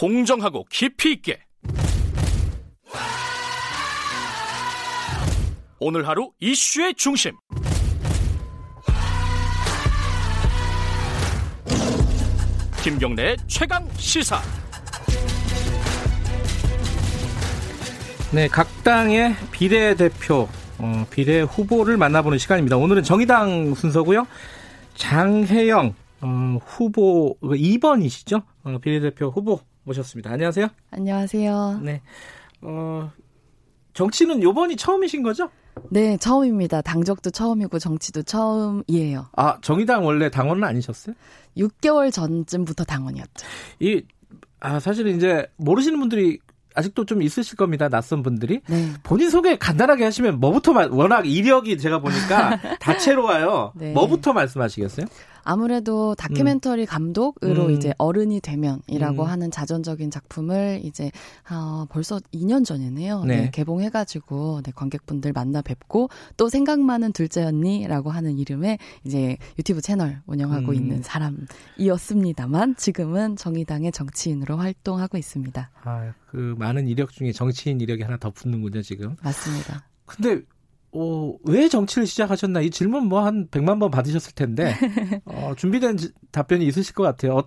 공정하고 깊이 있게 오늘 하루 이슈의 중심 김경래의 최강 시사. 네, 각 당의 비례대표, 비례 후보를 만나보는 시간입니다. 오늘은 정의당 순서고요. 장혜영 후보 2번이시죠? 비례대표 후보 모셨습니다. 안녕하세요. 안녕하세요. 네, 정치는 요번이 처음이신 거죠? 네, 처음입니다. 당적도 처음이고 정치도 처음이에요. 아, 정의당 원래 당원은 아니셨어요? 6개월 전쯤부터 당원이었죠. 사실 이제 모르시는 분들이 아직도 좀 있으실 겁니다. 낯선 분들이. 네. 본인 소개 간단하게 하시면 뭐부터 워낙 이력이 제가 보니까 다채로워요. 네. 뭐부터 말씀하시겠어요? 아무래도 다큐멘터리 감독으로 이제 어른이 되면이라고 하는 자전적인 작품을 이제 벌써 2년 전이네요. 네. 네, 개봉해가지고 네, 관객분들 만나 뵙고 또 생각 많은 둘째 언니라고 하는 이름의 이제 유튜브 채널 운영하고 있는 사람이었습니다만 지금은 정의당의 정치인으로 활동하고 있습니다. 아, 그 많은 이력 중에 정치인 이력이 하나 더 붙는군요, 지금. 맞습니다. 근데 왜 정치를 시작하셨나? 이 질문 한 100만 번 받으셨을 텐데, 준비된 답변이 있으실 것 같아요.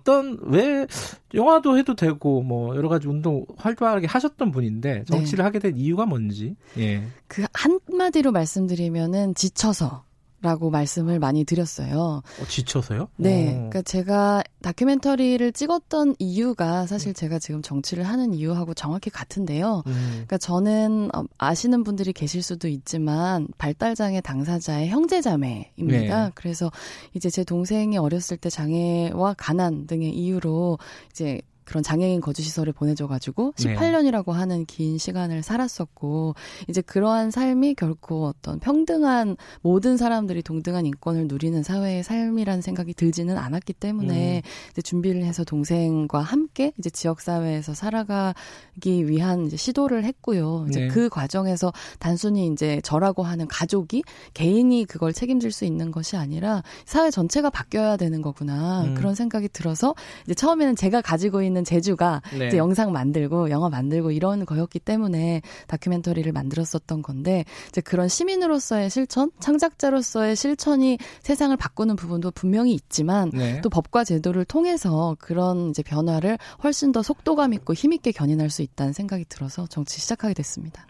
왜, 영화도 해도 되고, 여러 가지 운동 활발하게 하셨던 분인데, 정치를 네. 하게 된 이유가 뭔지. 예. 한마디로 말씀드리면은, 지쳐서. 라고 말씀을 많이 드렸어요. 지쳐서요? 네. 그러니까 제가 다큐멘터리를 찍었던 이유가 사실 제가 지금 정치를 하는 이유하고 정확히 같은데요. 그러니까 저는 아시는 분들이 계실 수도 있지만 발달장애 당사자의 형제자매입니다. 네. 그래서 이제 제 동생이 어렸을 때 장애와 가난 등의 이유로 이제 그런 장애인 거주시설에 보내줘가지고 18년이라고 하는 긴 시간을 살았었고 이제 그러한 삶이 결코 어떤 평등한 모든 사람들이 동등한 인권을 누리는 사회의 삶이라는 생각이 들지는 않았기 때문에 이제 준비를 해서 동생과 함께 이제 지역사회에서 살아가기 위한 이제 시도를 했고요. 이제 그 과정에서 단순히 이제 저라고 하는 가족이 개인이 그걸 책임질 수 있는 것이 아니라 사회 전체가 바뀌어야 되는 거구나 그런 생각이 들어서 이제 처음에는 제가 가지고 있는 재주가 이제 영상 만들고 영화 만들고 이런 거였기 때문에 다큐멘터리를 만들었었던 건데 이제 그런 시민으로서의 실천, 창작자로서의 실천이 세상을 바꾸는 부분도 분명히 있지만 또 법과 제도를 통해서 그런 이제 변화를 훨씬 더 속도감 있고 힘 있게 견인할 수 있다는 생각이 들어서 정치 시작하게 됐습니다.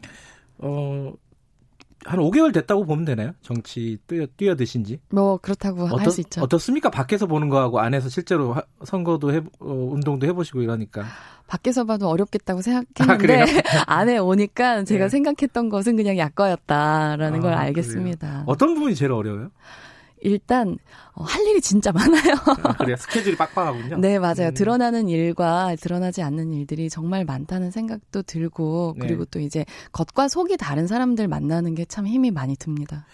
한 5개월 됐다고 보면 되나요? 정치 뛰어드신 지? 그렇다고 할 수 있죠. 어떻습니까? 밖에서 보는 거하고 안에서 실제로 선거도 운동도 해보시고 이러니까. 밖에서 봐도 어렵겠다고 생각했는데 안에 오니까 제가 생각했던 것은 그냥 약과였다라는 걸 알겠습니다. 그래요? 어떤 부분이 제일 어려워요? 일단 할 일이 진짜 많아요. 그래요? 스케줄이 빡빡하군요. 네, 맞아요. 드러나는 일과 드러나지 않는 일들이 정말 많다는 생각도 들고 그리고 또 이제 겉과 속이 다른 사람들 만나는 게 참 힘이 많이 듭니다.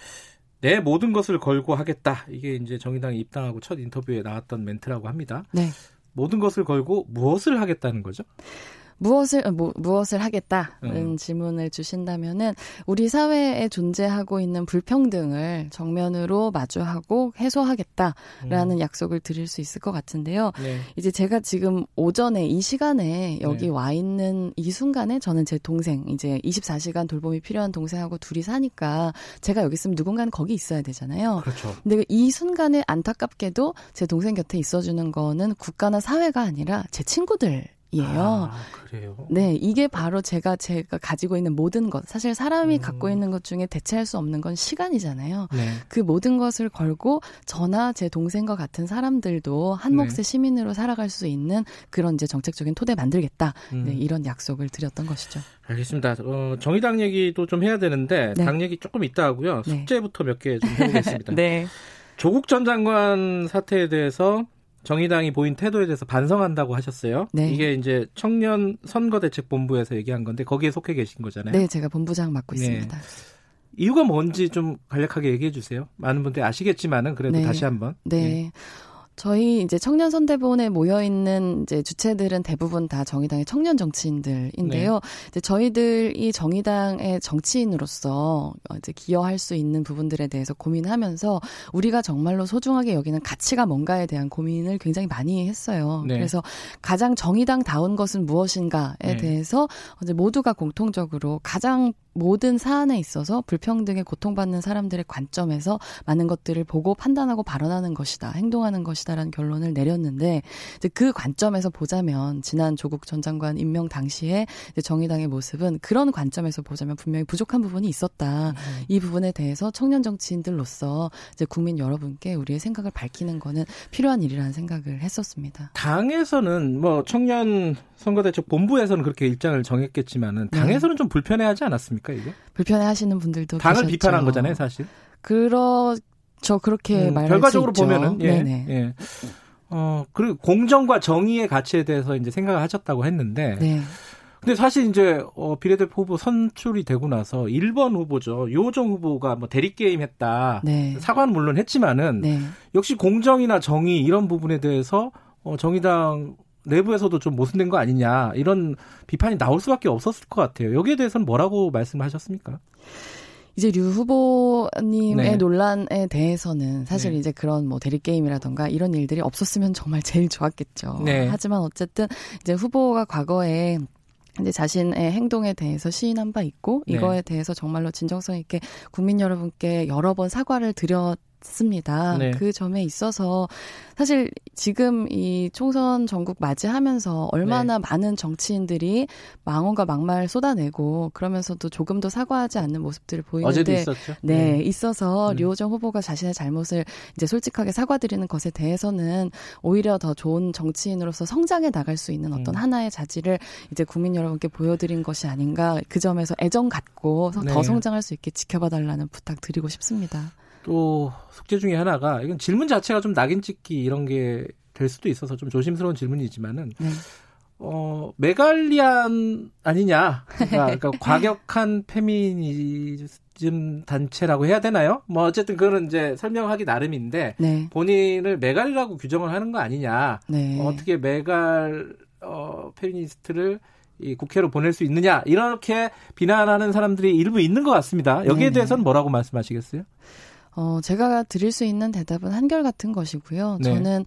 내 모든 것을 걸고 하겠다. 이게 이제 정의당에 입당하고 첫 인터뷰에 나왔던 멘트라고 합니다. 네. 모든 것을 걸고 무엇을 하겠다는 거죠? 무엇을 하겠다는 질문을 주신다면은 우리 사회에 존재하고 있는 불평등을 정면으로 마주하고 해소하겠다라는 약속을 드릴 수 있을 것 같은데요. 네. 이제 제가 지금 오전에 이 시간에 여기 와 있는 이 순간에 저는 제 동생 이제 24시간 돌봄이 필요한 동생하고 둘이 사니까 제가 여기 있으면 누군가는 거기 있어야 되잖아요. 그렇죠. 근데 이 순간에 안타깝게도 제 동생 곁에 있어주는 거는 국가나 사회가 아니라 제 친구들. 예요. 아, 그래요? 네, 이게 바로 제가 가지고 있는 모든 것. 사실 사람이 갖고 있는 것 중에 대체할 수 없는 건 시간이잖아요. 네. 그 모든 것을 걸고 저나 제 동생과 같은 사람들도 한 몫의 시민으로 살아갈 수 있는 그런 이제 정책적인 토대 만들겠다. 네, 이런 약속을 드렸던 것이죠. 알겠습니다. 정의당 얘기도 좀 해야 되는데 당 얘기 조금 이따 하고요. 숙제부터 몇 개 좀 해보겠습니다. 네. 조국 전 장관 사태에 대해서 정의당이 보인 태도에 대해서 반성한다고 하셨어요. 네. 이게 이제 청년 선거대책본부에서 얘기한 건데 거기에 속해 계신 거잖아요. 네, 제가 본부장 맡고 있습니다. 이유가 뭔지 좀 간략하게 얘기해 주세요. 많은 분들이 아시겠지만은 그래도 다시 한번. 네. 저희 이제 청년 선대본에 모여 있는 이제 주체들은 대부분 다 정의당의 청년 정치인들인데요. 네. 이제 저희들이 정의당의 정치인으로서 이제 기여할 수 있는 부분들에 대해서 고민하면서 우리가 정말로 소중하게 여기는 가치가 뭔가에 대한 고민을 굉장히 많이 했어요. 네. 그래서 가장 정의당다운 것은 무엇인가에 네. 대해서 이제 모두가 공통적으로 가장 모든 사안에 있어서 불평등에 고통받는 사람들의 관점에서 많은 것들을 보고 판단하고 발언하는 것이다, 행동하는 것이다라는 결론을 내렸는데 이제 그 관점에서 보자면 지난 조국 전 장관 임명 당시에 이제 정의당의 모습은 그런 관점에서 보자면 분명히 부족한 부분이 있었다. 이 부분에 대해서 청년 정치인들로서 이제 국민 여러분께 우리의 생각을 밝히는 거는 필요한 일이라는 생각을 했었습니다. 당에서는 뭐 청년 선거대책 본부에서는 그렇게 입장을 정했겠지만은 당에서는 좀 불편해하지 않았습니까 이게? 불편해하시는 분들도 당을 계셨죠. 비판한 거잖아요 사실. 그렇죠 그렇게 말할 수 있죠. 결과적으로 보면은 예, 네네. 예. 그리고 공정과 정의의 가치에 대해서 이제 생각을 하셨다고 했는데. 네. 근데 사실 이제 비례대표 후보 선출이 되고 나서 1번 후보죠. 류호정 후보가 뭐 대리게임 했다. 네. 사과는 물론 했지만은 네. 역시 공정이나 정의 이런 부분에 대해서 정의당 내부에서도 좀 모순된 거 아니냐 이런 비판이 나올 수밖에 없었을 것 같아요. 여기에 대해서는 뭐라고 말씀하셨습니까? 이제 류 후보님의 네. 논란에 대해서는 사실 네. 이제 그런 뭐 대립게임이라던가 이런 일들이 없었으면 정말 제일 좋았겠죠. 네. 하지만 어쨌든 이제 후보가 과거에 이제 자신의 행동에 대해서 시인한 바 있고 이거에 네. 대해서 정말로 진정성 있게 국민 여러분께 여러 번 사과를 드렸습니다. 네. 그 점에 있어서 사실 지금 이 총선 전국 맞이하면서 얼마나 네. 많은 정치인들이 망언과 막말 쏟아내고 그러면서도 조금도 사과하지 않는 모습들을 보이는데 어제도 있었죠. 네, 있어서 류호정 후보가 자신의 잘못을 이제 솔직하게 사과드리는 것에 대해서는 오히려 더 좋은 정치인으로서 성장해 나갈 수 있는 어떤 하나의 자질을 이제 국민 여러분께 보여드린 것이 아닌가 그 점에서 애정 갖고 네. 더 성장할 수 있게 지켜봐달라는 부탁드리고 싶습니다. 또 숙제 중에 하나가 이건 질문 자체가 좀 낙인 찍기 이런 게 될 수도 있어서 좀 조심스러운 질문이지만은 네. 메갈리안 아니냐 그러니까 과격한 페미니즘 단체라고 해야 되나요? 뭐 어쨌든 그거는 이제 설명하기 나름인데 네. 본인을 메갈리라고 규정을 하는 거 아니냐 네. 어떻게 메갈 페미니스트를 이 국회로 보낼 수 있느냐 이렇게 비난하는 사람들이 일부 있는 것 같습니다. 여기에 네네. 대해서는 뭐라고 말씀하시겠어요? 제가 드릴 수 있는 대답은 한결같은 것이고요. 네. 저는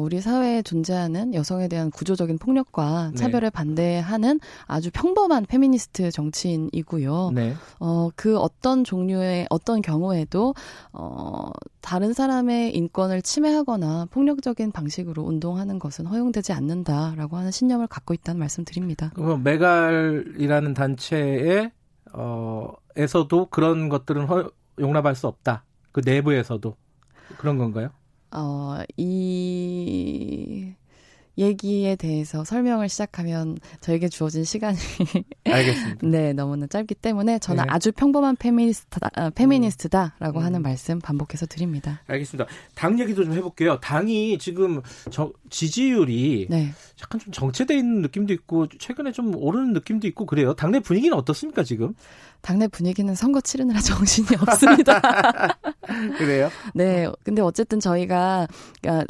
우리 사회에 존재하는 여성에 대한 구조적인 폭력과 차별에 네. 반대하는 아주 평범한 페미니스트 정치인이고요. 네. 그 어떤 종류의 어떤 경우에도 다른 사람의 인권을 침해하거나 폭력적인 방식으로 운동하는 것은 허용되지 않는다라고 하는 신념을 갖고 있다는 말씀드립니다. 그럼 메갈이라는 단체에 에서도 그런 것들은 용납할 수 없다. 그 내부에서도 그런 건가요? 이 얘기에 대해서 설명을 시작하면 저에게 주어진 시간이 알겠습니다. 네, 너무나 짧기 때문에 저는 네. 아주 평범한 페미니스트다라고 하는 말씀 반복해서 드립니다. 알겠습니다. 당 얘기도 좀 해볼게요. 당이 지금 지지율이 네. 약간 좀 정체되어 있는 느낌도 있고 최근에 좀 오르는 느낌도 있고 그래요. 당내 분위기는 어떻습니까 지금? 당내 분위기는 선거 치르느라 정신이 없습니다. 그래요? 네. 근데 어쨌든 저희가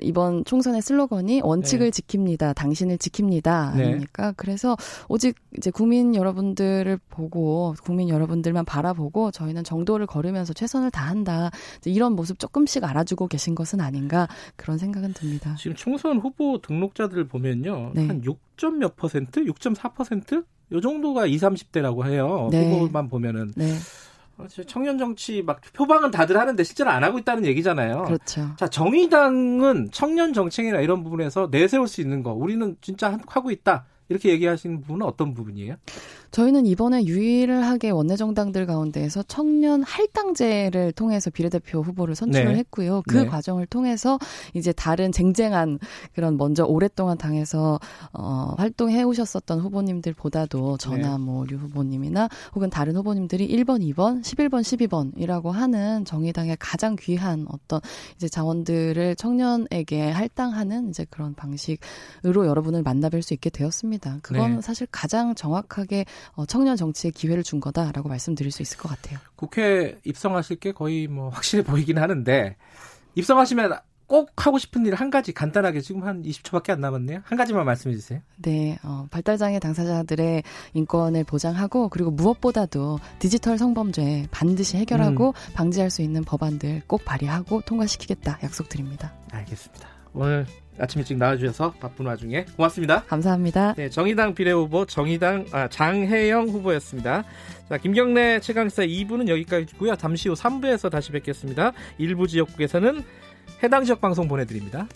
이번 총선의 슬로건이 원칙을 네. 지킵니다. 당신을 지킵니다. 네. 아닙니까? 그래서 오직 이제 국민 여러분들을 보고 국민 여러분들만 바라보고 저희는 정도를 걸으면서 최선을 다한다. 이런 모습 조금씩 알아주고 계신 것은 아닌가 그런 생각은 듭니다. 지금 총선 후보 등록자들을 보면요. 네. 한 6.몇 퍼센트? 6.4%? 요 정도가 20, 30대라고 해요. 네. 후보만 보면은. 네. 청년 정치 막 표방은 다들 하는데 실제로 안 하고 있다는 얘기잖아요. 그렇죠. 자, 정의당은 청년 정책이나 이런 부분에서 내세울 수 있는 거 우리는 진짜 하고 있다. 이렇게 얘기하시는 부분은 어떤 부분이에요? 저희는 이번에 유일하게 원내정당들 가운데에서 청년 할당제를 통해서 비례대표 후보를 선출을 네. 했고요. 그 네. 과정을 통해서 이제 다른 쟁쟁한 그런 먼저 오랫동안 당에서 활동해 오셨었던 후보님들보다도 저나 네. 뭐 류 후보님이나 혹은 다른 후보님들이 1번, 2번, 11번, 12번이라고 하는 정의당의 가장 귀한 어떤 이제 자원들을 청년에게 할당하는 이제 그런 방식으로 여러분을 만나뵐 수 있게 되었습니다. 그건 네. 사실 가장 정확하게 청년 정치에 기회를 준 거다라고 말씀드릴 수 있을 것 같아요. 국회 입성하실 게 거의 뭐 확실해 보이긴 하는데 입성하시면 꼭 하고 싶은 일 한 가지 간단하게 지금 한 20초밖에 안 남았네요. 한 가지만 말씀해 주세요. 네, 발달장애 당사자들의 인권을 보장하고 그리고 무엇보다도 디지털 성범죄 반드시 해결하고 방지할 수 있는 법안들 꼭 발의하고 통과시키겠다 약속드립니다. 알겠습니다. 오늘 아침 일찍 나와주셔서 바쁜 와중에 고맙습니다. 감사합니다. 네, 정의당 비례후보 장혜영 후보였습니다. 자, 김경래 최강시사 2부는 여기까지고요. 잠시 후 3부에서 다시 뵙겠습니다. 일부 지역국에서는 해당 지역 방송 보내드립니다.